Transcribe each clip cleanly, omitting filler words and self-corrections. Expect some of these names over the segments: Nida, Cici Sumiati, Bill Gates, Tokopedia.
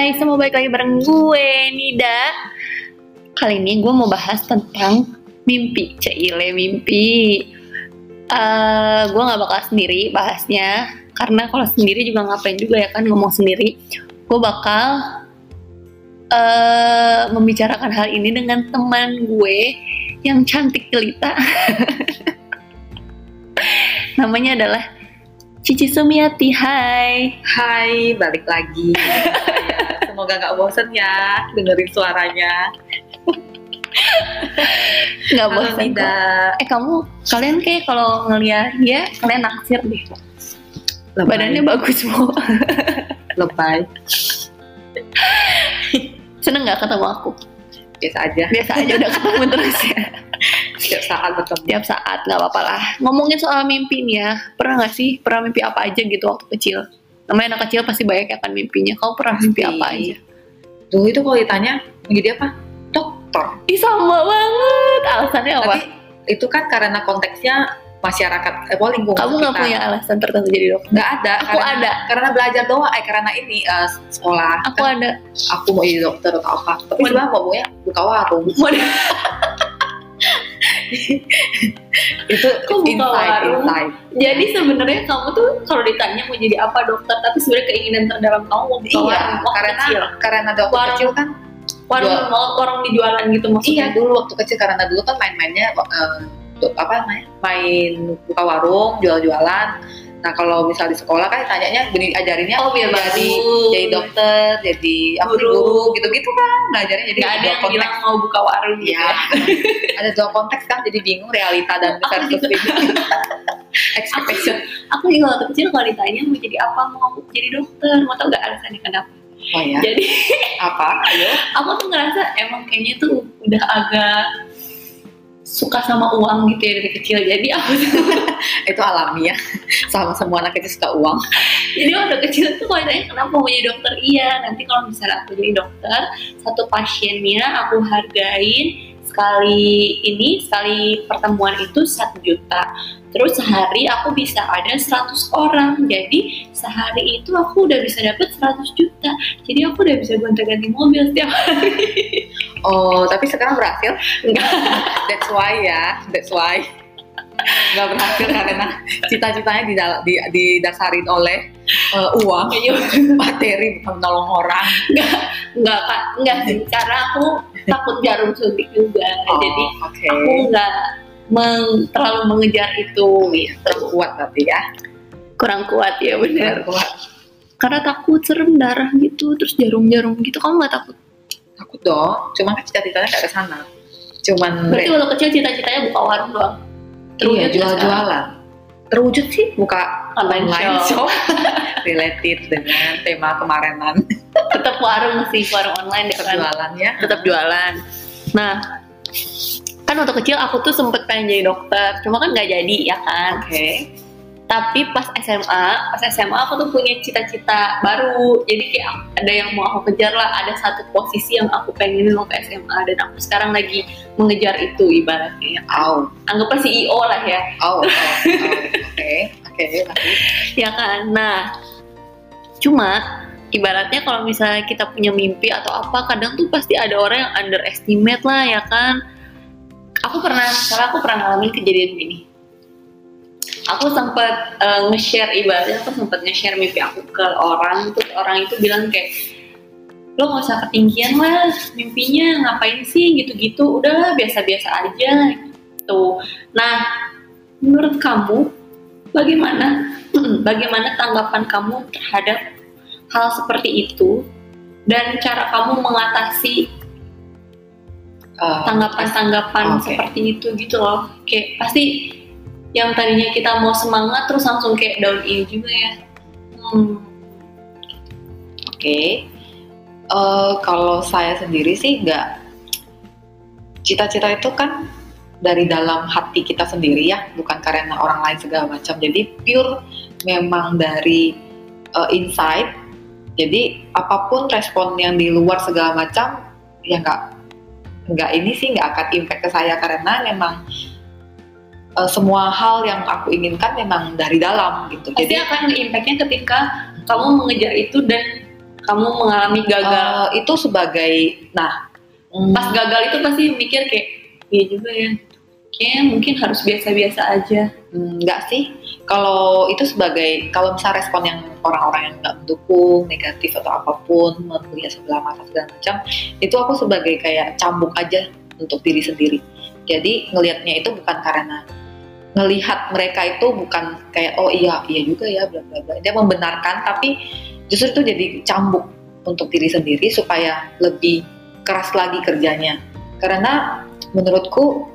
hai, semua balik lagi bareng gue, Nida. Kali ini gue mau bahas tentang mimpi, ceile mimpi. Gue gak bakal sendiri bahasnya, karena kalau sendiri juga ngapain juga ya kan ngomong sendiri. Gue bakal membicarakan hal ini dengan teman gue yang cantik jelita. Namanya adalah Cici Sumiati. Hai, balik lagi. Semoga gak bosen ya dengerin suaranya. Gak bosen. Kalian kayak kalau ngeliat dia, kalian naksir deh. Lebay. Badannya bagus semua. Lebay. Seneng gak ketemu aku? Biasa aja udah ketemu terus ya. Tiap saat gak apa-apa lah. Ngomongin soal mimpi nih ya, pernah gak sih? Pernah mimpi apa aja gitu waktu kecil? Namanya anak kecil pasti banyak akan mimpinya. Kamu pernah mimpi apa aja? Dulu itu kalau ditanya, jadi apa? Dokter. Ih, sama banget. Alasannya apa? Tapi itu kan karena konteksnya masyarakat, lingkungan kita. Kamu gak punya alasan tertentu jadi dokter? Gak ada. Aku ada. Karena belajar doa, karena ini sekolah. Aku kan, ada. Aku mau jadi dokter atau apa. Tapi sebenernya maunya buka warung. Itu insight. Jadi sebenarnya kamu tuh kalau ditanya mau jadi apa dokter, tapi sebenarnya keinginan terdalam kamu mau buka warung kecil. Karena dokter warung kecil kan warung dijualan gitu maksudnya. Iya, dulu waktu kecil karena dulu kan main-mainnya main buka warung, jual-jualan. Nah kalau misal di sekolah kan tanyanya ajarinnya jadi dokter, jadi guru gitu-gitu kan belajarnya. Jadi gak ada yang konteks. Bilang mau buka warung ya. Ada dua konteks kan, jadi bingung realita dan versus expectation. Aku juga waktu kecil kalau ditanya mau jadi apa, mau jadi dokter, mau tau gak alasannya kenapa? Oh ya? Jadi apa? Ayo. Aku tuh ngerasa emang kayaknya tuh udah agak suka sama uang gitu ya dari kecil, jadi aku itu alami ya, sama semua anak kecil suka uang. Jadi waktu kecil tuh kalau ditanya kenapa mau jadi dokter, iya nanti kalau misalnya aku jadi dokter satu pasiennya aku hargain sekali pertemuan itu 1 juta, terus sehari aku bisa ada 100 orang, jadi sehari itu aku udah bisa dapet 100 juta, jadi aku udah bisa gonta-ganti mobil setiap hari. Oh, tapi sekarang berhasil? Enggak. That's why. Enggak berhasil karena cita-citanya didasarin oleh uang, materi, bukan menolong orang. Enggak sih. Karena aku takut jarum suntik juga. Oh, jadi aku enggak terlalu mengejar itu. Kurang kuat tapi ya. Kurang kuat ya, benar. Karena takut serem darah gitu, terus jarum-jarum gitu. Kamu enggak takut? Takut dong, cuman kan cita-citanya gak kesana. Berarti waktu kecil cita-citanya buka warung doang? Iya, jual-jualan. Terwujud sih, buka online shop. Related dengan tema kemarinan. Tetap warung online. Tetap jualan. Nah, kan waktu kecil aku tuh sempet pengen jadi dokter, cuma kan gak jadi ya kan. Okay. Tapi pas SMA aku tuh punya cita-cita baru, jadi kayak ada yang mau aku kejar lah, ada satu posisi yang aku pengenin waktu SMA dan aku sekarang lagi mengejar itu ibaratnya. Anggaplah CEO lah ya. Oke. Ya kan, nah cuma ibaratnya kalau misalnya kita punya mimpi atau apa, kadang tuh pasti ada orang yang underestimate lah ya kan. Aku pernah ngalamin kejadian ini. Aku sempat nge-share mimpi aku ke orang, terus orang itu bilang kayak, lo nggak usah ketinggian lah mimpinya, ngapain sih gitu-gitu, udahlah biasa-biasa aja gitu. Nah, menurut kamu bagaimana tanggapan kamu terhadap hal seperti itu dan cara kamu mengatasi tanggapan-tanggapan seperti itu gitu loh, kayak pasti yang tadinya kita mau semangat terus langsung kayak down in juga ya. Kalau saya sendiri sih enggak, cita-cita itu kan dari dalam hati kita sendiri ya, bukan karena orang lain segala macam, jadi pure memang dari inside. Jadi apapun respon yang di luar segala macam ya enggak akan impact ke saya, karena memang semua hal yang aku inginkan memang dari dalam gitu. Pasti jadi akan impactnya ketika kamu mengejar itu dan kamu mengalami gagal itu sebagai pas gagal itu pasti mikir kayak iya juga ya kayaknya mungkin harus biasa-biasa aja. Enggak sih, kalau itu sebagai kalau misalnya respon yang orang-orang yang nggak mendukung, negatif atau apapun, melihat sebelah mata segala macam, itu aku sebagai kayak cambuk aja untuk diri sendiri. Jadi ngelihatnya itu bukan karena ngelihat mereka itu bukan kayak oh iya juga ya bla bla bla, dia membenarkan, tapi justru itu jadi cambuk untuk diri sendiri supaya lebih keras lagi kerjanya. Karena menurutku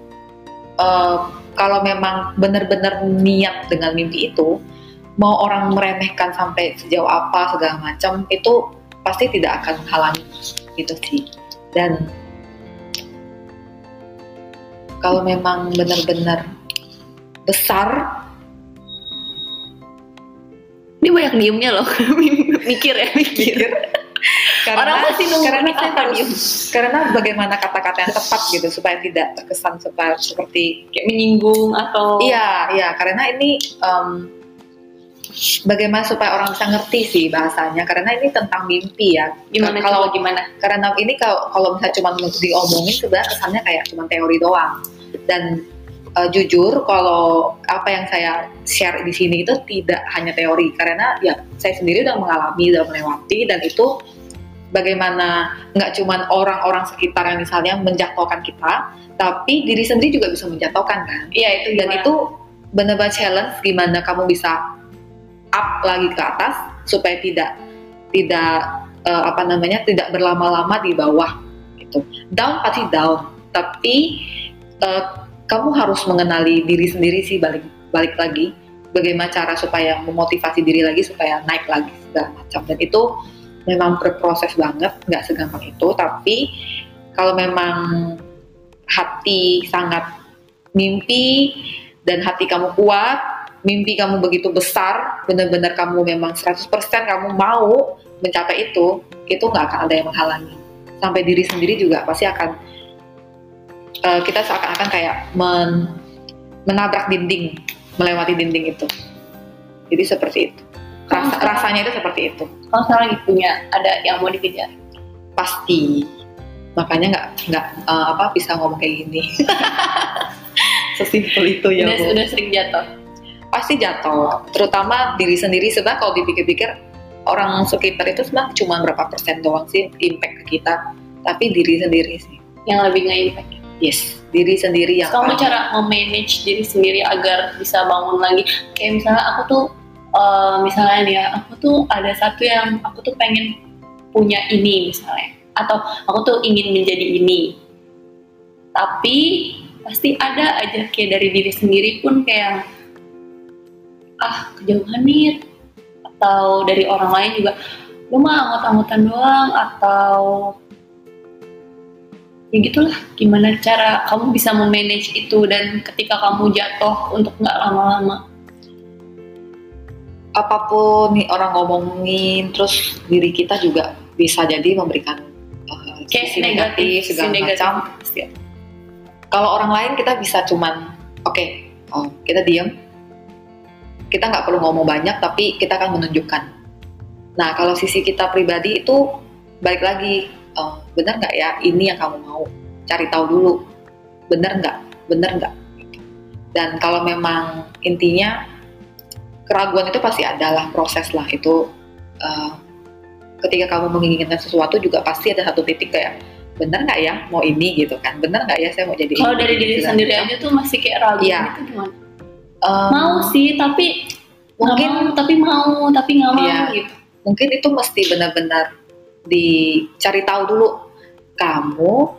kalau memang benar-benar niat dengan mimpi itu, mau orang meremehkan sampai sejauh apa segala macam, itu pasti tidak akan menghalangi gitu sih. Dan kalau memang benar-benar besar. Ini banyak diemnya loh. mikir. Karena bagaimana kata-kata yang tepat gitu supaya tidak terkesan seperti kayak menyinggung atau iya karena ini bagaimana supaya orang bisa ngerti sih bahasanya, karena ini tentang mimpi ya. Gimana? Karena ini kalau misalnya cuma diomongin sebenarnya kesannya kayak cuma teori doang. Dan jujur kalau apa yang saya share di sini itu tidak hanya teori, karena ya saya sendiri udah mengalami, udah melewati, dan itu bagaimana nggak cuman orang-orang sekitar yang misalnya menjatuhkan kita, tapi diri sendiri juga bisa menjatuhkan kan? Iya, itu gimana? Dan itu benar-benar challenge gimana kamu bisa up lagi ke atas supaya tidak berlama-lama di bawah gitu. Down pasti down, tapi kamu harus mengenali diri sendiri sih, balik lagi bagaimana cara supaya memotivasi diri lagi supaya naik lagi segala macam. Dan itu memang berproses banget, nggak segampang itu. Tapi kalau memang hati sangat mimpi dan hati kamu kuat, mimpi kamu begitu besar, benar-benar kamu memang 100% kamu mau mencapai itu nggak akan ada yang menghalangi. Sampai diri sendiri juga pasti akan kita seakan-akan kayak menabrak dinding, melewati dinding itu. Jadi seperti itu. Rasanya itu seperti itu. Kalau sekarang lagi punya ada yang mau dikejar? Pasti. Makanya nggak bisa ngomong kayak gini. Sesimpel itu ya. Udah sering jatuh. Pasti jatuh. Terutama diri sendiri. Sebenarnya kalau dipikir-pikir orang sekitar itu sebenarnya cuma berapa persen doang sih impact ke kita. Tapi diri sendiri sih yang lebih nge-impact. Yes, diri sendiri yang kamu cara memanage diri sendiri agar bisa bangun lagi. Kayak misalnya aku tuh aku tuh pengen punya ini misalnya, atau aku tuh ingin menjadi ini. Tapi pasti ada aja kayak dari diri sendiri pun kayak kejauhan nih, atau dari orang lain juga lu mah anggot-anggotan doang, atau ya gitulah. Gimana cara kamu bisa memanage itu, dan ketika kamu jatuh untuk nggak lama-lama? Apapun nih orang ngomongin, terus diri kita juga bisa jadi memberikan sisi negatif segala macam. Kalau orang lain kita bisa cuman kita diem, kita nggak perlu ngomong banyak, tapi kita akan menunjukkan. Nah kalau sisi kita pribadi itu balik lagi. Bener nggak ya ini yang kamu mau? Cari tahu dulu, bener nggak? Dan kalau memang intinya keraguan itu pasti adalah proses lah itu. Ketika kamu menginginkan sesuatu juga pasti ada satu titik kayak bener nggak ya mau ini gitu kan? Bener nggak ya saya mau jadi ini? Kalau dari diri sendiri aja tuh masih kayak ragu itu gimana? Mau sih tapi mungkin tapi nggak mau gitu. Mungkin itu mesti benar-benar dicari tahu dulu. Kamu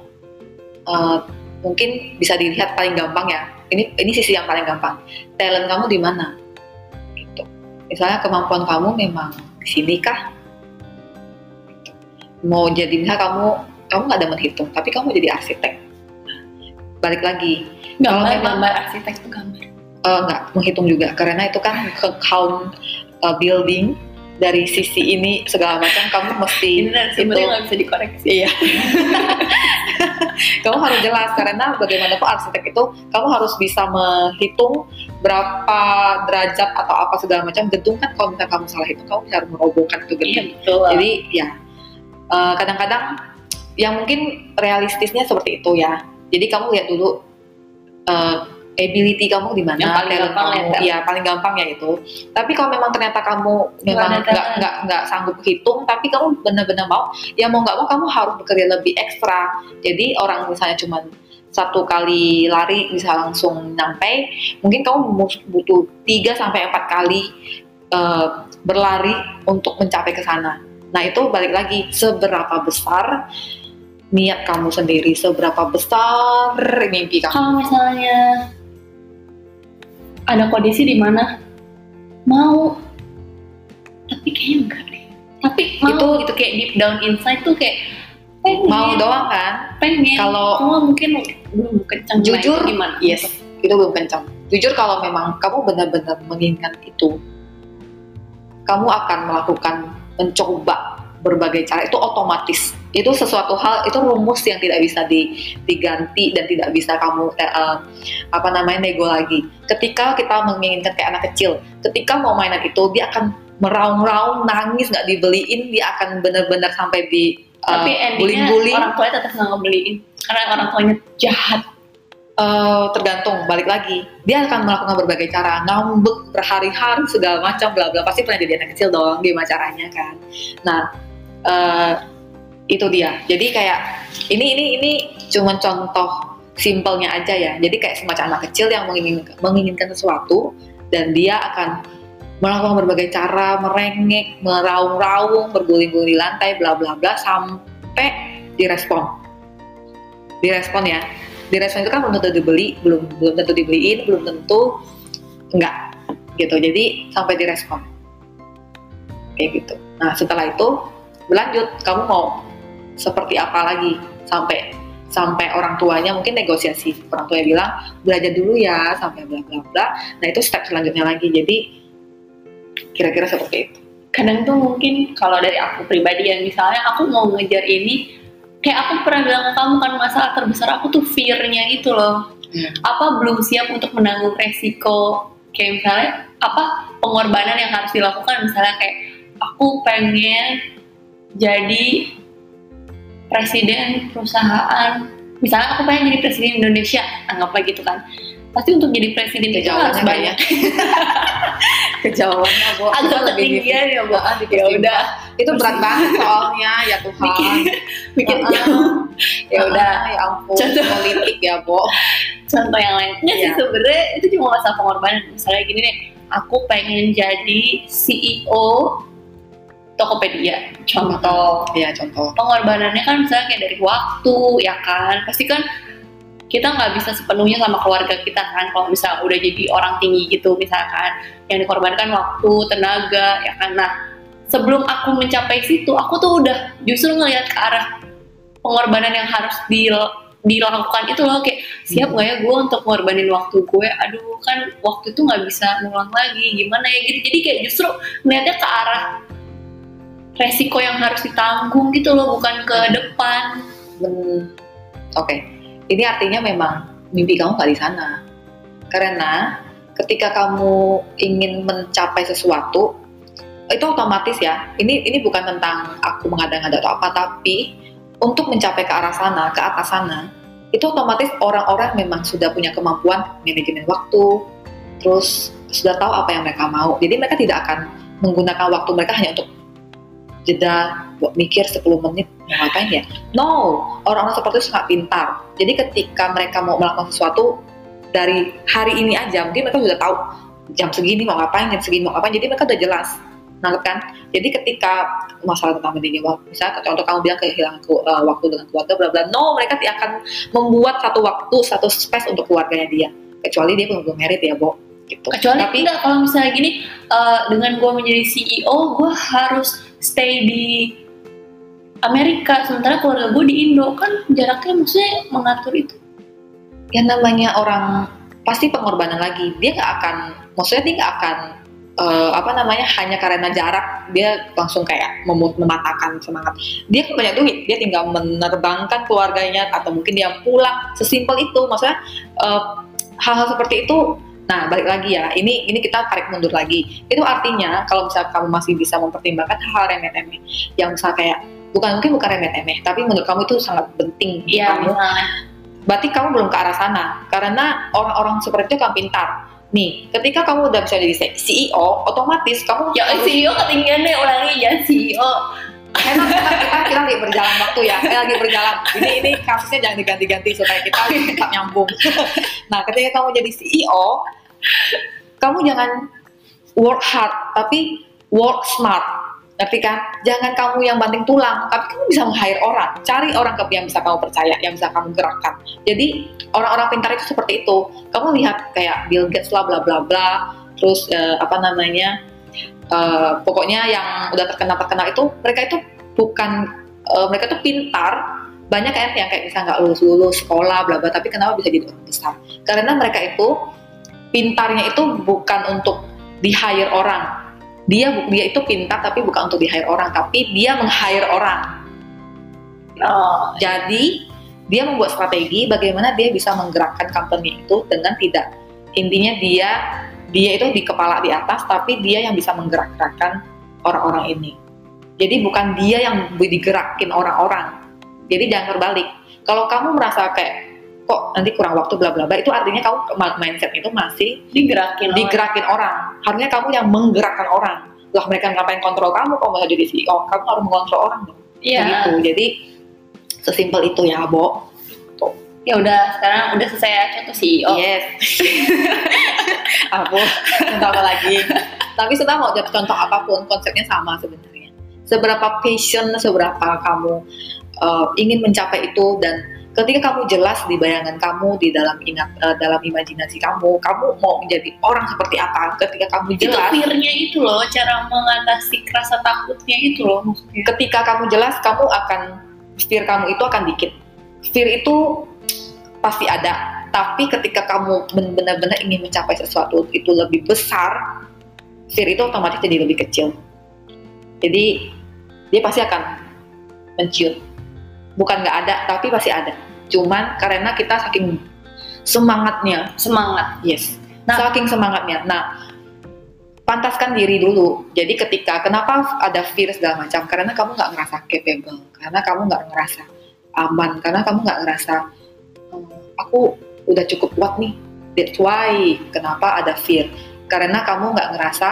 mungkin bisa dilihat paling gampang ya. Ini sisi yang paling gampang. Talent kamu di mana? Gitu. Misalnya kemampuan kamu memang di sini kah? Gitu. Mau jadi misalnya kamu nggak ada menghitung, tapi kamu jadi arsitek. Nah, balik lagi. Gambar arsitek itu gambar. Nggak menghitung juga, karena itu kan count building. Dari sisi ini segala macam kamu mesti sebenarnya nggak bisa dikoreksi. Iya. Kamu harus jelas, karena bagaimanapun arsitek itu kamu harus bisa menghitung berapa derajat atau apa segala macam gedung kan. Kalau misalnya kamu salah hitung kamu harus merobohkan itu gedung. Iya, jadi ya kadang-kadang yang mungkin realistisnya seperti itu ya. Jadi kamu lihat dulu ability kamu di mana, talent kamu, ya paling gampang ya itu. Tapi kalau memang ternyata kamu memang nggak sanggup hitung, tapi kamu benar-benar mau, ya mau nggak mau kamu harus bekerja lebih ekstra. Jadi orang misalnya cuma 1 kali lari bisa langsung nyampe, mungkin kamu butuh 3-4 kali berlari untuk mencapai ke sana. Nah itu balik lagi seberapa besar niat kamu sendiri, seberapa besar mimpi kamu. Kalau misalnya ada kondisi di mana mau tapi kayaknya enggak deh. Tapi mau, itu kayak deep down inside tuh kayak pengen, mau doang kan? Pengen. Kalau mungkin belum kencang. Jujur gimana? Yes, itu belum kencang. Jujur kalau memang kamu benar-benar menginginkan itu, kamu akan melakukan, mencoba berbagai cara. Itu otomatis. Itu sesuatu hal, itu rumus yang tidak bisa diganti dan tidak bisa kamu nego lagi. Ketika kita menginginkan kayak anak kecil, ketika mau mainan itu dia akan meraung-raung, nangis nggak dibeliin, dia akan benar-benar sampai di tapi endingnya bullying. Orang tuanya tetap nggak ngebeliin karena orang tuanya jahat. Tergantung, balik lagi dia akan melakukan berbagai cara, ngambek berhari-hari segala macam bla bla, pasti pernah jadi anak kecil dong gimana caranya kan. Nah itu dia, jadi kayak ini cuma contoh simpelnya aja ya. Jadi kayak semacam anak kecil yang menginginkan sesuatu dan dia akan melakukan berbagai cara, merengek, meraung-raung, berguling-guling di lantai, bla bla bla, sampai direspon itu kan belum tentu dibeli, belum tentu dibeliin, belum tentu enggak gitu, jadi sampai direspon kayak gitu. Nah setelah itu berlanjut, kamu mau seperti apa lagi, sampai orang tuanya mungkin negosiasi, orang tuanya bilang belajar dulu ya sampai bla bla bla. Nah itu step selanjutnya lagi, jadi kira-kira seperti itu. Kadang tuh mungkin kalau dari aku pribadi ya, misalnya aku mau ngejar ini, kayak aku pernah bilang ke kamu kan, masalah terbesar aku tuh fear-nya itu loh. Apa belum siap untuk menanggung resiko, kayak misalnya apa pengorbanan yang harus dilakukan, misalnya kayak aku pengen jadi presiden perusahaan, misalnya aku pengen jadi presiden Indonesia, anggaplah gitu kan. Pasti untuk jadi presiden itu harus banyak kejauhannya, Bu. Agak ketinggian ya, Bu. Ya udah, itu berat banget soalnya ya Tuhan. Bikin jauh. Ya udah, ya ampun, politik ya, Bu. Contoh yang lainnya sih sebenarnya itu cuma masalah pengorbanan. Misalnya gini nih, aku pengen jadi CEO Tokopedia. Contoh. Iya, contoh. Pengorbanannya kan misalnya kayak dari waktu, ya kan. Pasti kan kita nggak bisa sepenuhnya sama keluarga kita kan, kalau misalnya udah jadi orang tinggi gitu misalkan, yang dikorbankan waktu, tenaga, ya kan. Nah sebelum aku mencapai situ, aku tuh udah justru ngelihat ke arah pengorbanan yang harus dilakukan itu loh, kayak siap nggak ya gue untuk ngorbanin waktu gue, aduh kan waktu itu nggak bisa ngulang lagi, gimana ya gitu. Jadi kayak justru ngeliatnya ke arah resiko yang harus ditanggung gitu loh, bukan ke depan. Oke. Ini artinya memang mimpi kamu nggak di sana, karena ketika kamu ingin mencapai sesuatu itu otomatis ya. Ini bukan tentang aku mengada-ngada atau apa, tapi untuk mencapai ke arah sana, ke atas sana, itu otomatis orang-orang memang sudah punya kemampuan manajemen waktu, terus sudah tahu apa yang mereka mau. Jadi mereka tidak akan menggunakan waktu mereka hanya untuk jeda buat mikir 10 menit mau ngapain ya. No, orang-orang seperti itu sangat pintar. Jadi ketika mereka mau melakukan sesuatu dari hari ini aja, mungkin mereka sudah tahu jam segini mau ngapain, jam segini mau ngapain. Jadi mereka udah jelas, nangkep kan? Jadi ketika masalah tentang pentingnya waktu, misalnya contoh kamu bilang kehilangan waktu dengan keluarga, bla bla. No, mereka tidak akan membuat satu waktu, satu space untuk keluarganya dia. Kecuali dia belum married ya, Bo. Gitu. Kecuali tapi enggak, kalau misalnya gini, dengan gue menjadi CEO, gue harus stay di Amerika, sementara keluarga gue di Indo, kan jaraknya, maksudnya mengatur itu. Ya namanya orang pasti pengorbanan lagi, dia nggak akan, maksudnya dia nggak akan hanya karena jarak dia langsung kayak mematahkan semangat. Dia punya duit, dia tinggal menerbangkan keluarganya atau mungkin dia pulang, sesimpel itu. Maksudnya hal-hal seperti itu. Nah balik lagi ya, ini kita tarik mundur lagi. Itu artinya kalau misalnya kamu masih bisa mempertimbangkan hal remeh-remeh yang misalnya kayak mungkin bukan remeh-temeh, tapi menurut kamu itu sangat penting. Iya, misalnya. Berarti kamu belum ke arah sana, karena orang-orang seperti itu kan pintar. Nih, ketika kamu udah bisa jadi CEO, otomatis kamu CEO ketinggiannya, ulangi ya CEO. Emang kita lagi berjalan waktu ya, Ini kasusnya jangan diganti-ganti supaya kita tetap nyambung. Nah, ketika kamu jadi CEO, kamu jangan work hard, tapi work smart. Ngerti kan? Jangan kamu yang banting tulang, tapi kamu bisa meng-hire orang. Cari orang yang bisa kamu percaya, yang bisa kamu gerakkan. Jadi orang-orang pintar itu seperti itu. Kamu lihat kayak Bill Gates lah, bla bla bla. Terus pokoknya yang udah terkenal itu, mereka itu bukan mereka tuh pintar. Banyak kan yang kayak bisa nggak lulus sekolah, bla bla. Tapi kenapa bisa jadi besar? Karena mereka itu pintarnya itu bukan untuk di-hire orang. Dia itu pintar tapi bukan untuk di-hire orang, tapi dia meng-hire orang. Oh. Jadi dia membuat strategi bagaimana dia bisa menggerakkan company itu dengan tidak, intinya dia itu di kepala di atas, tapi dia yang bisa menggerak-gerakkan orang-orang ini. Jadi bukan dia yang digerakin orang-orang. Jadi jangan berbalik. Kalau kamu merasa kayak kok nanti kurang waktu bla bla bla, itu artinya kamu mindset itu masih digerakin orang. Harusnya kamu yang menggerakkan orang. Lah mereka ngapain kontrol kamu? Kamu harus jadi CEO, kamu harus mengontrol orang dong. Yeah. Gitu. Jadi sesimpel itu ya, Bo. Tuh. Ya udah, sekarang udah selesai aja tuh CEO. Yes. Apa? Contoh apa lagi? Tapi setelah mau contoh apapun, konsepnya sama sebenarnya. Seberapa passion, seberapa kamu ingin mencapai itu, dan ketika kamu jelas di bayangan kamu, di dalam imajinasi kamu mau menjadi orang seperti apa, ketika kamu jelas itu fear-nya itu loh, cara mengatasi rasa takutnya itu loh maksudnya. Ketika kamu jelas, fear kamu itu akan dikit. Fear itu pasti ada, tapi ketika kamu benar-benar ingin mencapai sesuatu itu lebih besar, fear itu otomatis jadi lebih kecil. Jadi dia pasti akan menciut. Bukan nggak ada, tapi pasti ada. Cuman karena kita saking semangat, yes. Nah, saking semangatnya. Nah, pantaskan diri dulu. Jadi ketika kenapa ada fear segala macam? Karena kamu nggak ngerasa capable, karena kamu nggak ngerasa aman, karena kamu nggak ngerasa aku udah cukup kuat nih. That's why kenapa ada fear. Karena kamu nggak ngerasa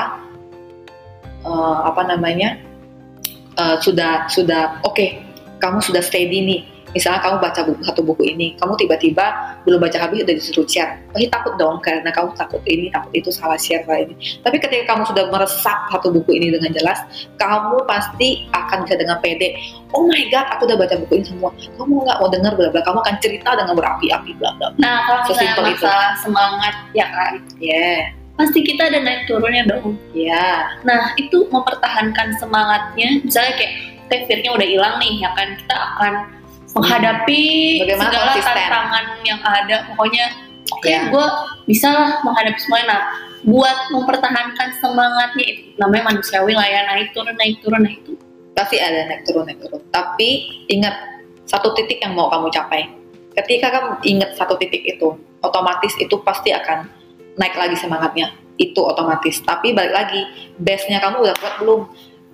sudah oke. Kamu sudah steady nih, misalnya kamu baca satu buku ini, kamu tiba-tiba belum baca habis udah disuruh share, pasti takut dong karena kamu takut ini, takut itu, salah share lah ini. Tapi ketika kamu sudah meresap satu buku ini dengan jelas, kamu pasti akan bisa dengan pede, oh my god aku udah baca buku ini semua, kamu nggak mau dengar bla bla, kamu akan cerita dengan berapi-api bla bla. Nah kalau misalnya masalah itu. Semangat ya kan, yeah. Pasti kita ada naik turunnya dong, yeah. Nah itu mempertahankan semangatnya, misalnya kayak fear-nya udah hilang nih, ya kan kita akan menghadapi segala tantangan yang ada. Pokoknya, yeah. Gue bisa lah menghadapi semuanya. Nah, buat mempertahankan semangatnya itu namanya manusiawi lah ya, naik turun itu. Pasti ada naik turun. Tapi ingat satu titik yang mau kamu capai. Ketika kamu ingat satu titik itu, otomatis itu pasti akan naik lagi semangatnya. Itu otomatis. Tapi balik lagi, base-nya kamu udah kuat belum?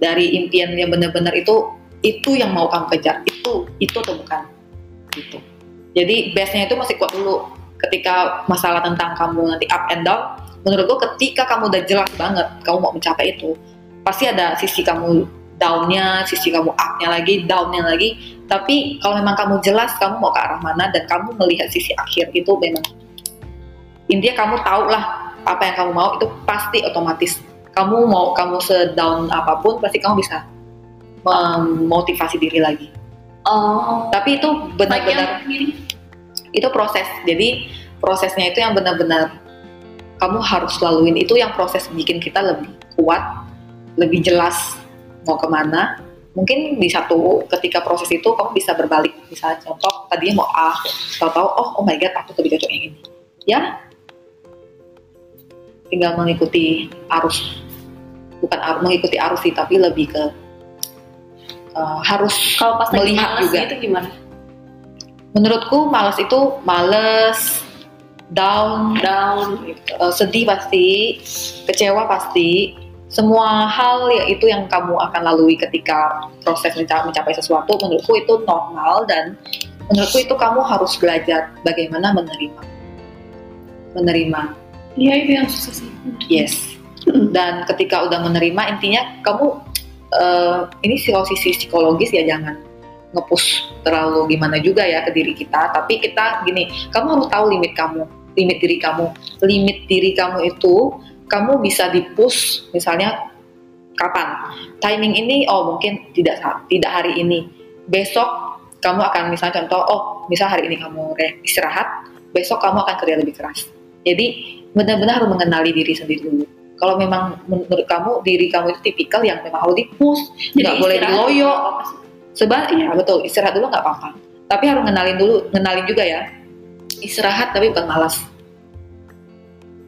Dari impian yang benar-benar itu yang mau kamu kejar, itu atau bukan gitu. Jadi base-nya itu masih kuat dulu. Ketika masalah tentang kamu nanti up and down, menurut gue ketika kamu udah jelas banget kamu mau mencapai itu, pasti ada sisi kamu down-nya, sisi kamu up-nya lagi, down-nya lagi. Tapi kalau memang kamu jelas kamu mau ke arah mana dan kamu melihat sisi akhir itu, memang intinya kamu tahu lah apa yang kamu mau, itu pasti otomatis kamu sedown apapun pasti kamu bisa memotivasi diri lagi. Oh. Tapi itu benar-benar itu proses. Jadi prosesnya itu yang benar-benar kamu harus laluin. Itu yang proses bikin kita lebih kuat, lebih jelas mau kemana. Mungkin di satu ketika proses itu kamu bisa berbalik. Misalnya contoh tadinya mau A, tahu-tahu oh my god aku lebih cocok yang ini. Ya. Tinggal mengikuti arus, mengikuti arus sih, tapi lebih ke harus pas melihat juga. Itu gimana? Menurutku males, down, sedih pasti, kecewa pasti, Semua hal yaitu yang kamu akan lalui ketika proses mencapai sesuatu, menurutku itu normal, dan menurutku itu kamu harus belajar bagaimana menerima. Iya, itu yang susah sih. Yes. Dan ketika udah menerima, intinya kamu ini sisi psikologis ya, jangan nge-push terlalu gimana juga ya ke diri kita. Tapi kita gini, kamu harus tahu limit kamu, limit diri kamu. Limit diri kamu itu kamu bisa di-push misalnya kapan? Timing ini, oh mungkin tidak hari ini. Besok kamu akan misalnya contoh, oh misal hari ini kamu istirahat, besok kamu akan kerja lebih keras. Jadi benar-benar harus mengenali diri sendiri dulu. Kalau memang menurut kamu diri kamu itu tipikal yang memang harus di-push, nggak boleh diloyo. Sebaliknya, betul, istirahat dulu nggak apa-apa. Tapi harus ngenalin juga ya. Istirahat tapi bukan malas.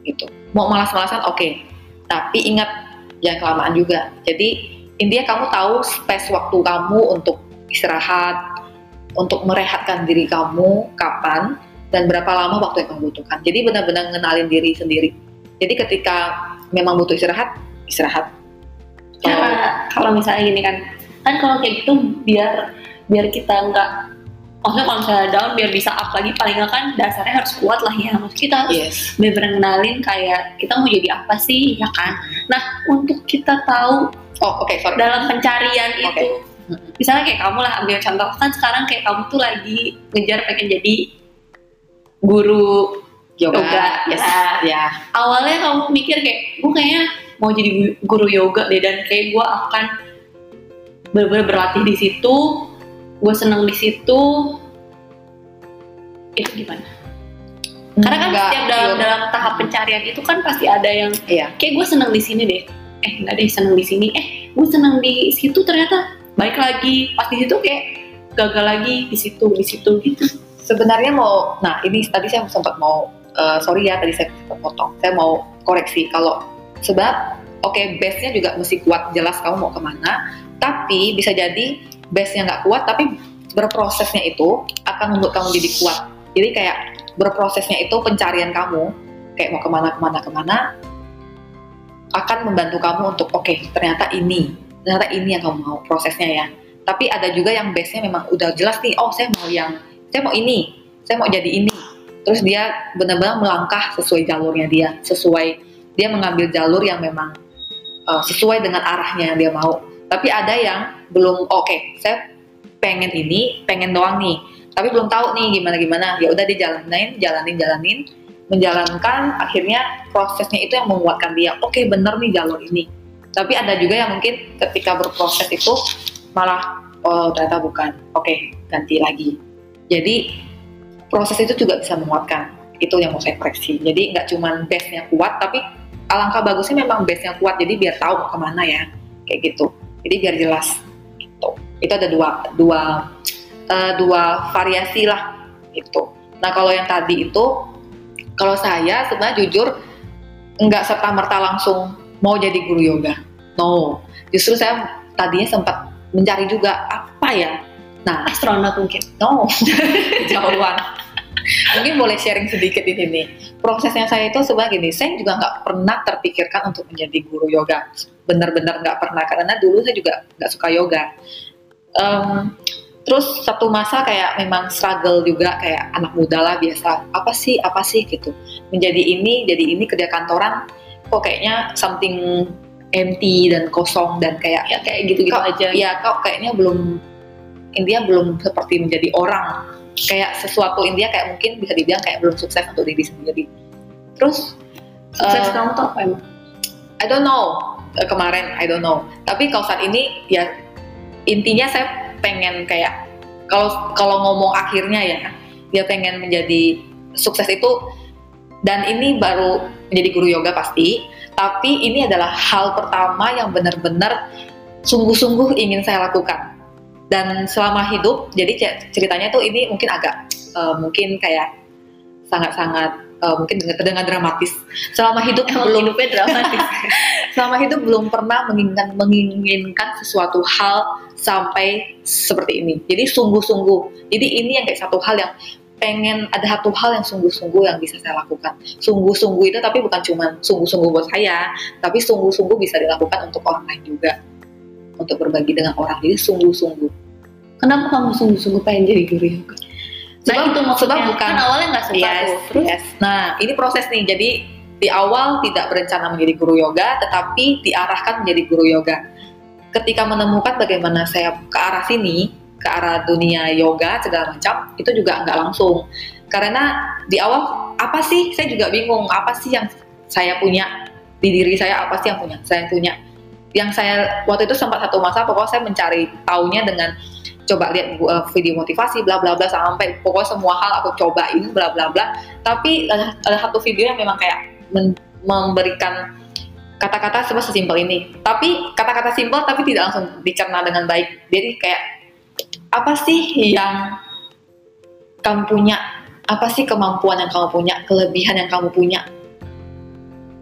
Gitu. Mau malas-malasan oke, tapi ingat jangan kelamaan juga. Jadi intinya kamu tahu space waktu kamu untuk istirahat, untuk merehatkan diri kamu kapan dan berapa lama waktu yang kamu butuhkan. Jadi benar-benar ngenalin diri sendiri. Jadi ketika memang butuh istirahat. Kalau misalnya gini kan kalau kayak gitu biar kita nggak, maksudnya kalau misalnya down biar bisa up lagi, paling nggak kan dasarnya harus kuat lah ya, maksudnya kita harus bener-bener ngenalin kayak kita mau jadi apa sih, ya kan. Nah untuk kita tahu dalam pencarian itu, misalnya kayak kamu lah, ambil contoh kan sekarang kayak kamu tuh lagi ngejar pengen jadi guru yoga. Awalnya kamu mikir kayak gue kayaknya mau jadi guru yoga deh, dan kayak gue akan bener-bener berlatih di situ, gue seneng di situ. Itu gimana? Karena kan setiap dalam tahap pencarian itu kan pasti ada yang kayak gue seneng di sini deh, nggak deh seneng di sini, gue seneng di situ, ternyata balik lagi pas di situ kayak gagal lagi di situ gitu. Sebenarnya mau, nah ini tadi saya sempat mau sorry ya tadi saya potong, saya mau koreksi kalau sebab base-nya juga mesti kuat, jelas kamu mau kemana, tapi bisa jadi base-nya nggak kuat, tapi berprosesnya itu akan membuat kamu jadi kuat. Jadi kayak berprosesnya itu pencarian kamu, kayak mau kemana, akan membantu kamu untuk ternyata ini yang kamu mau, prosesnya ya. Tapi ada juga yang base-nya memang udah jelas nih, oh saya mau jadi ini. Terus dia benar-benar melangkah sesuai jalurnya dia, dia mengambil jalur yang memang sesuai dengan arahnya yang dia mau. Tapi ada yang belum saya pengen doang nih, tapi belum tahu nih gimana, ya udah dijalanin, menjalankan, akhirnya prosesnya itu yang menguatkan dia, bener nih jalur ini. Tapi ada juga yang mungkin ketika berproses itu malah ternyata bukan, ganti lagi. Jadi proses itu juga bisa menguatkan, itu yang mau saya koreksi. Jadi nggak cuma base-nya kuat, tapi alangkah bagusnya memang base-nya kuat, jadi biar tahu mau kemana ya, kayak gitu. Jadi biar jelas gitu. Itu ada dua variasi lah gitu. Nah kalau yang tadi itu, kalau saya sebenarnya jujur nggak serta-merta langsung mau jadi guru yoga. No, justru saya tadinya sempat mencari juga apa ya. Nah astronot mungkin. No, jauhan. Mungkin boleh sharing sedikit di sini. Prosesnya saya itu sebenarnya gini, saya juga nggak pernah terpikirkan untuk menjadi guru yoga. Benar-benar nggak pernah, karena dulu saya juga nggak suka yoga. Terus satu masa kayak memang struggle juga, kayak anak muda lah biasa. Apa sih gitu. Jadi ini kerja kantoran kok kayaknya something empty dan kosong dan kayak gitu-gitu aja. Ya kok kayaknya belum seperti menjadi orang. Kayak sesuatu India kayak mungkin bisa dibilang kayak belum sukses untuk diri sendiri. Terus sukses kamu tuh apa emang? I don't know, kemarin I don't know. Tapi kalau saat ini ya intinya saya pengen kayak kalau ngomong akhirnya ya pengen menjadi sukses itu, dan ini baru menjadi guru yoga pasti. Tapi ini adalah hal pertama yang benar-benar sungguh-sungguh ingin saya lakukan. Dan selama hidup, jadi ceritanya tuh ini mungkin agak, mungkin kayak sangat-sangat, mungkin terdengar dramatis. Selama hidup belum pernah menginginkan sesuatu hal sampai seperti ini. Jadi sungguh-sungguh. Jadi ini yang kayak satu hal yang pengen ada satu hal yang sungguh-sungguh yang bisa saya lakukan. Sungguh-sungguh itu tapi bukan cuma sungguh-sungguh buat saya, tapi sungguh-sungguh bisa dilakukan untuk orang lain juga, untuk berbagi dengan orang. Jadi sungguh-sungguh. Kenapa kamu sungguh-sungguh pengen jadi guru yoga? Sebab bukan kan awalnya nggak suka. Yes. Nah, ini proses nih. Jadi di awal tidak berencana menjadi guru yoga, tetapi diarahkan menjadi guru yoga. Ketika menemukan bagaimana saya ke arah sini, ke arah dunia yoga segala macam, itu juga nggak langsung. Karena di awal apa sih, saya juga bingung, apa sih yang saya punya di diri saya, apa sih yang punya saya punya. Yang saya waktu itu sempat satu masa pokoknya saya mencari taunya dengan coba lihat video motivasi bla bla bla, sampai pokoknya semua hal aku cobain bla bla bla. Tapi ada satu video yang memang kayak memberikan kata-kata sebab sesimpel ini, tapi kata-kata simpel tapi tidak langsung dicerna dengan baik. Jadi kayak apa sih yang kamu punya, apa sih kemampuan yang kamu punya, kelebihan yang kamu punya.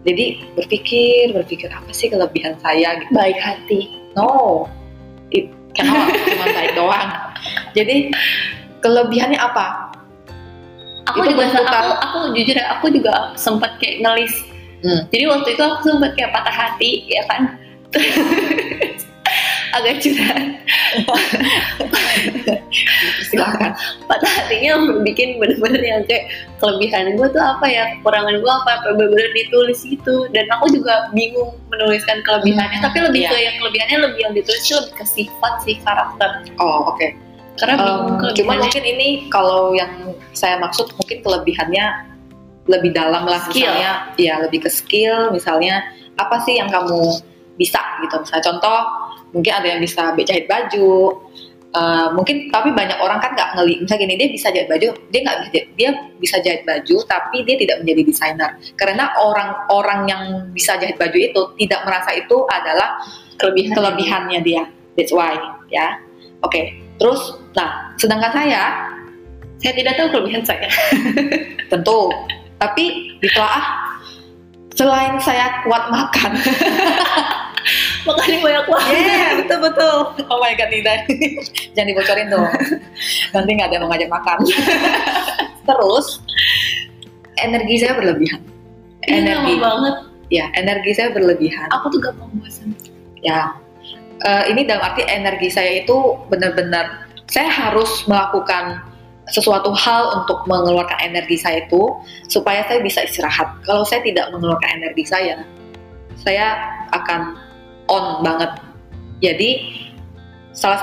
Jadi berpikir apa sih kelebihan saya gitu. Baik hati. No, kenapa cuma baik doang. Jadi kelebihannya apa? Aku jujur ya, aku juga sempat kayak ngelis. Jadi waktu itu aku sempat kayak patah hati ya kan. Agak curhat. Silakan. Patah hatinya bikin bener-bener yang kayak kelebihan gue tuh apa ya, kekurangan gue apa, bener-bener ditulis gitu. Dan aku juga bingung menuliskan kelebihannya, tapi lebih ke yang kelebihannya lebih yang ditulis lebih ke sifat si karakter. Oh oke. Okay. Karena bingung. Cuma mungkin ini kalau yang saya maksud mungkin kelebihannya lebih dalam lah, misalnya, ya lebih ke skill, misalnya apa sih yang kamu bisa gitu. Misalnya contoh mungkin ada yang bisa jahit baju, mungkin tapi banyak orang kan nggak ngelihat. Misalnya gini, dia bisa jahit baju tapi dia tidak menjadi desainer, karena orang-orang yang bisa jahit baju itu tidak merasa itu adalah kelebihannya dia. That's why ya. Oke. Terus nah sedangkan saya tidak tahu kelebihan saya tentu, tapi ditelaah selain saya kuat makan. Makanya banyak banget. Yeah, betul-betul. Oh my god, Nida. Jangan dibocorin dong. Nanti gak ada yang ngajak makan. Terus energi saya berlebihan. Energi banget. Ya, energi saya berlebihan. Aku tuh gampang bosan. Ya. Ini dalam arti energi saya itu benar-benar saya harus melakukan sesuatu hal untuk mengeluarkan energi saya itu supaya saya bisa istirahat. Kalau saya tidak mengeluarkan energi saya akan on banget. Jadi salah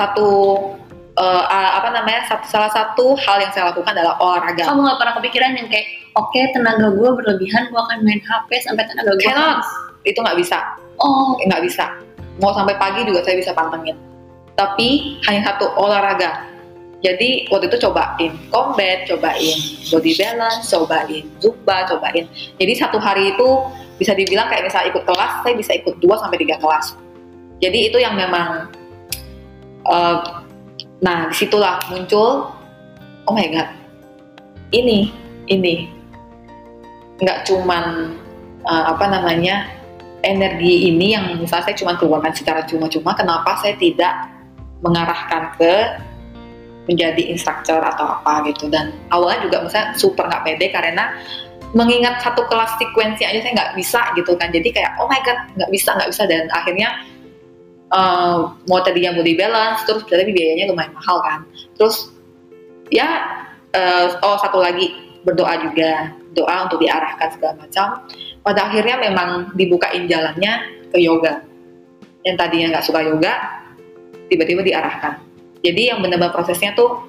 satu hal yang saya lakukan adalah olahraga. Kamu nggak pernah kepikiran yang kayak oke, tenaga gue berlebihan, gue akan main HP sampai tenaga gue habis? Itu nggak bisa. Oh, nggak bisa. Mau sampai pagi juga saya bisa pantengin. Tapi hanya satu, olahraga. Jadi waktu itu cobain combat, cobain body balance, cobain zumba, cobain. Jadi satu hari itu bisa dibilang kayak misalnya ikut kelas, saya bisa ikut 2-3 kelas. Jadi itu yang memang, nah disitulah muncul, oh my god, ini, nggak cuman energi ini yang misalnya saya cuma keluarkan secara cuma-cuma, kenapa saya tidak mengarahkan ke menjadi instruktur atau apa gitu. Dan awalnya juga misalnya super nggak pede karena mengingat satu kelas sekuensi aja saya nggak bisa gitu kan. Jadi kayak oh my god, nggak bisa. Dan akhirnya mau tadinya body balance, terus tapi biayanya lumayan mahal kan. Terus ya satu lagi berdoa juga, doa untuk diarahkan segala macam. Pada akhirnya memang dibukain jalannya ke yoga. Yang tadinya nggak suka yoga tiba-tiba diarahkan. Jadi yang benar-benar prosesnya tuh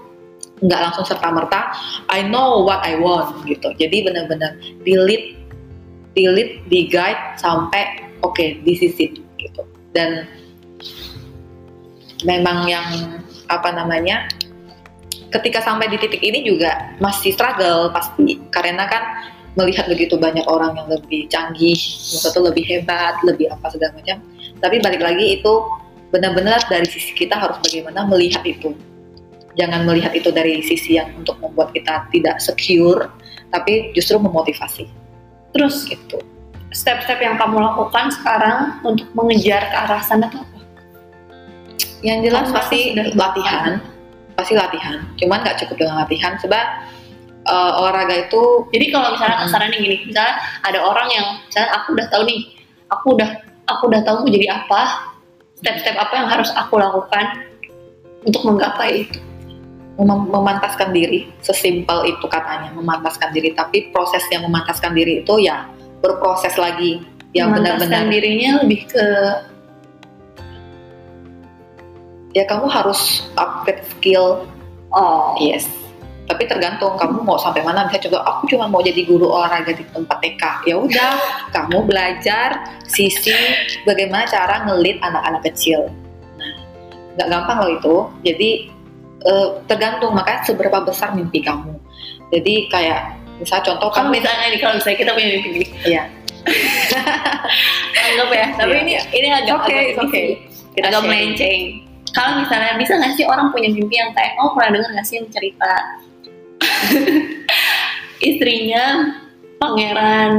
nggak langsung serta-merta I know what I want gitu. Jadi benar-benar di-lead, di-guide sampai okay, this is it gitu. Dan memang yang ketika sampai di titik ini juga masih struggle pasti, karena kan melihat begitu banyak orang yang lebih canggih, maksudnya lebih hebat, lebih apa segala macam. Tapi balik lagi itu benar-benar dari sisi kita harus bagaimana melihat itu. Jangan melihat itu dari sisi yang untuk membuat kita tidak secure, tapi justru memotivasi. Terus gitu. Step-step yang kamu lakukan sekarang untuk mengejar ke arah sana itu apa? Yang jelas pasti latihan. Cuman nggak cukup dengan latihan, sebab olahraga itu. Jadi kalau misalnya saran yang gini, misalnya ada orang yang misalnya aku udah tahu nih, aku udah tahu aku jadi apa, step-step apa yang harus aku lakukan untuk menggapai itu. Memantaskan diri, sesimpel itu katanya, memantaskan diri. Tapi prosesnya memantaskan diri itu ya berproses lagi. Ya benar-benar dirinya lebih ke ya kamu harus upgrade skill. Oh yes. Tapi tergantung kamu mau sampai mana. Misalnya coba aku cuma mau jadi guru olahraga di tempat TK. Ya udah, kamu belajar sisi bagaimana cara nge-lead anak-anak kecil. Nah, nggak gampang loh itu. Jadi tergantung, makanya seberapa besar mimpi kamu. Jadi kayak misalnya contoh kamu misalnya nih, kalau misalnya kita punya mimpi, iya. Anggap ya, tapi yeah. ini agak okay. Kita agak melenceng. Kalau misalnya bisa nggak sih orang punya mimpi yang kayak, oh pernah dengar nggak sih cerita istrinya pangeran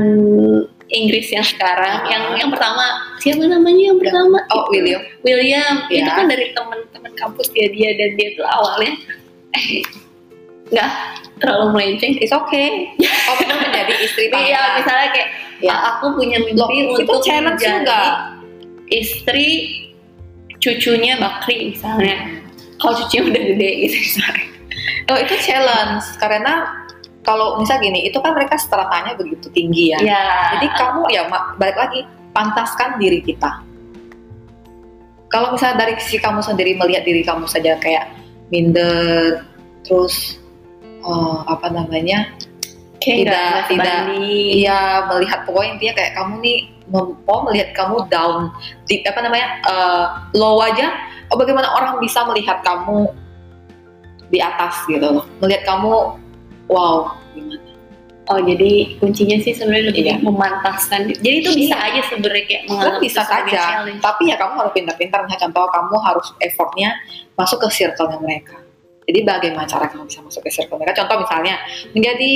Inggris yang sekarang, yang pertama siapa namanya yang pertama? Oh itu. William yeah. Itu kan dari teman-teman kampus dia dan dia tuh awalnya nggak terlalu melenceng, it's okay. Oh memang menjadi istri pangeran. Iya misalnya kayak ya. Aku punya mimpi untuk menjadi istri cucunya Bakri misalnya. Kalau cucunya udah gede gitu misalnya. Oh itu challenge karena kalau misal gini, itu kan mereka stratanya begitu tinggi ya. Jadi kamu ya balik lagi, pantaskan diri kita. Kalau misalnya dari sisi kamu sendiri melihat diri kamu saja kayak minder, terus melihat pokoknya intinya kayak kamu nih mau melihat kamu down di low aja. Oh bagaimana orang bisa melihat kamu di atas gitu loh, melihat kamu wow gimana. Oh jadi kuncinya sih sebenarnya lebih memantaskan. Jadi itu bisa aja sebenarnya kayak mengalami bisa saja, tapi ya kamu harus pintar-pintar. Contoh kamu harus effortnya masuk ke circle-nya mereka. Jadi bagaimana cara kamu bisa masuk ke circle mereka? Contoh misalnya menjadi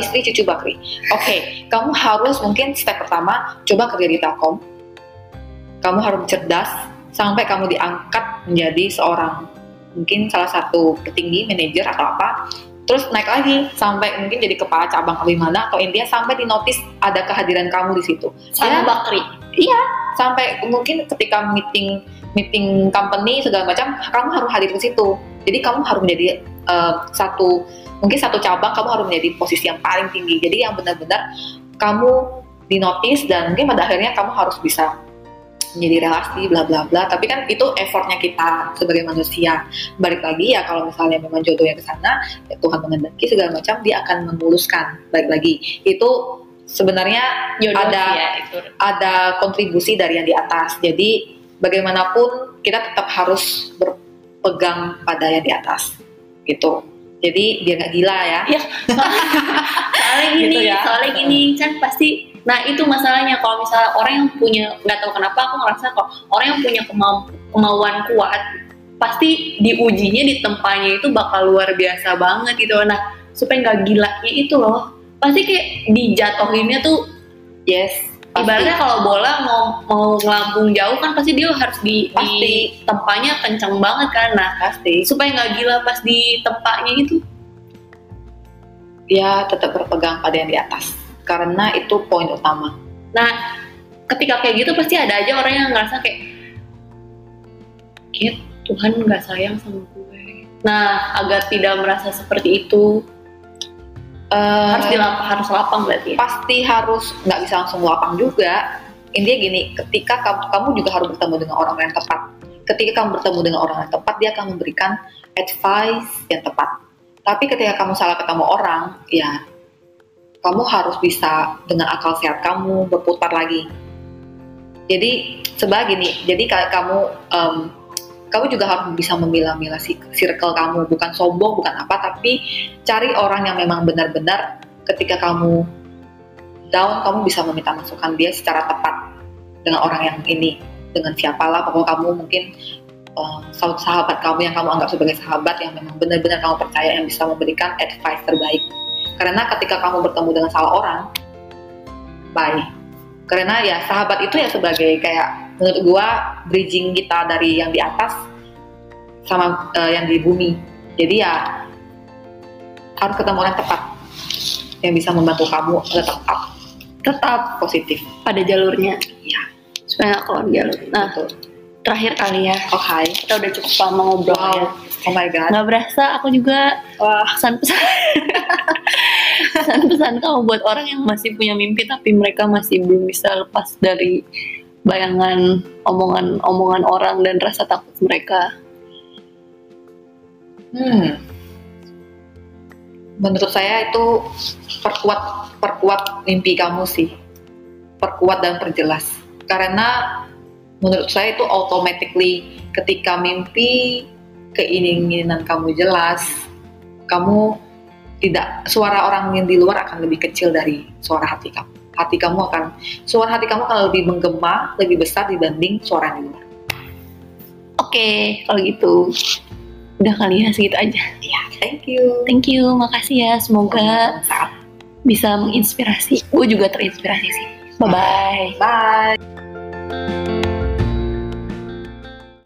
istri cucu Bakri. Okay, kamu harus mungkin step pertama coba kerja di Telkom. Kamu harus cerdas sampai kamu diangkat menjadi seorang mungkin salah satu petinggi, manajer atau apa. Terus naik lagi sampai mungkin jadi kepala cabang Abimana atau India, sampai di notice ada kehadiran kamu di situ. Sama Bakri. Iya, sampai mungkin ketika meeting company segala macam kamu harus hadir ke situ. Jadi kamu harus menjadi satu cabang kamu harus menjadi posisi yang paling tinggi. Jadi yang benar-benar kamu dinotis dan mungkin pada akhirnya kamu harus bisa menjadi relasi bla bla bla. Tapi kan itu effortnya kita sebagai manusia. Balik lagi ya kalau misalnya memang jodohnya ke sana, ya Tuhan menghendaki segala macam dia akan memuluskan. Balik lagi itu sebenarnya jodoh, ada kontribusi dari yang di atas. Jadi bagaimanapun kita tetap harus berpegang pada yang di atas gitu. Jadi biar nggak gila ya. Soalnya gini kan pasti. Nah itu masalahnya, kalau misalnya orang yang punya, nggak tahu kenapa aku ngerasa kalau orang yang punya kemauan kuat pasti diujinya di tempatnya itu bakal luar biasa banget gitu. Nah supaya nggak gilanya itu loh, pasti kayak dijatohinnya tuh ibaratnya kalau bola mau ngelambung jauh kan pasti dia harus di tempanya kencang banget kan. Nah pasti supaya nggak gila pas di tempanya itu ya tetap berpegang pada yang di atas karena itu poin utama. Nah ketika kayak gitu pasti ada aja orang yang ngerasa kayak Tuhan nggak sayang sama gue. Nah agar tidak merasa seperti itu harus lapang berarti ya? Pasti harus, nggak bisa langsung lapang juga. Intinya gini, ketika kamu juga harus bertemu dengan orang yang tepat. Ketika kamu bertemu dengan orang yang tepat, dia akan memberikan advice yang tepat. Tapi ketika kamu salah ketemu orang, ya kamu harus bisa dengan akal sehat kamu berputar lagi. Jadi sebagai gini, jadi kamu juga harus bisa memilah-milah circle kamu, bukan sombong, bukan apa, tapi cari orang yang memang benar-benar ketika kamu down, kamu bisa meminta masukan dia secara tepat dengan orang yang ini, dengan siapalah, pokoknya kamu mungkin sahabat kamu yang kamu anggap sebagai sahabat yang memang benar-benar kamu percaya yang bisa memberikan advice terbaik. Karena ketika kamu bertemu dengan salah orang, bye. Karena ya sahabat itu ya sebagai kayak menurut gua bridging kita dari yang di atas sama yang di bumi. Jadi ya harus ketemu orang tepat. yang bisa membantu kamu tetap positif pada jalurnya ya, supaya keluar jalur. Nah betul. Terakhir kali ya, kita udah cukup lama ngobrol. Wow. Ya. Oh my god, nggak berasa aku juga pesan-pesan kamu buat orang yang masih punya mimpi tapi mereka masih belum bisa lepas dari bayangan, omongan orang dan rasa takut mereka. Menurut saya itu perkuat mimpi kamu sih, perkuat dan perjelas, karena menurut saya itu automatically ketika mimpi, keinginan kamu jelas, kamu tidak, suara orang yang di luar akan lebih kecil dari suara hati kamu. Suara hati kamu akan lebih menggema, lebih besar dibanding suara di luar. Oke, kalau gitu udah kali ya, segitu aja. Iya, thank you, makasih ya, semoga bisa menginspirasi. Gue juga terinspirasi sih. Bye.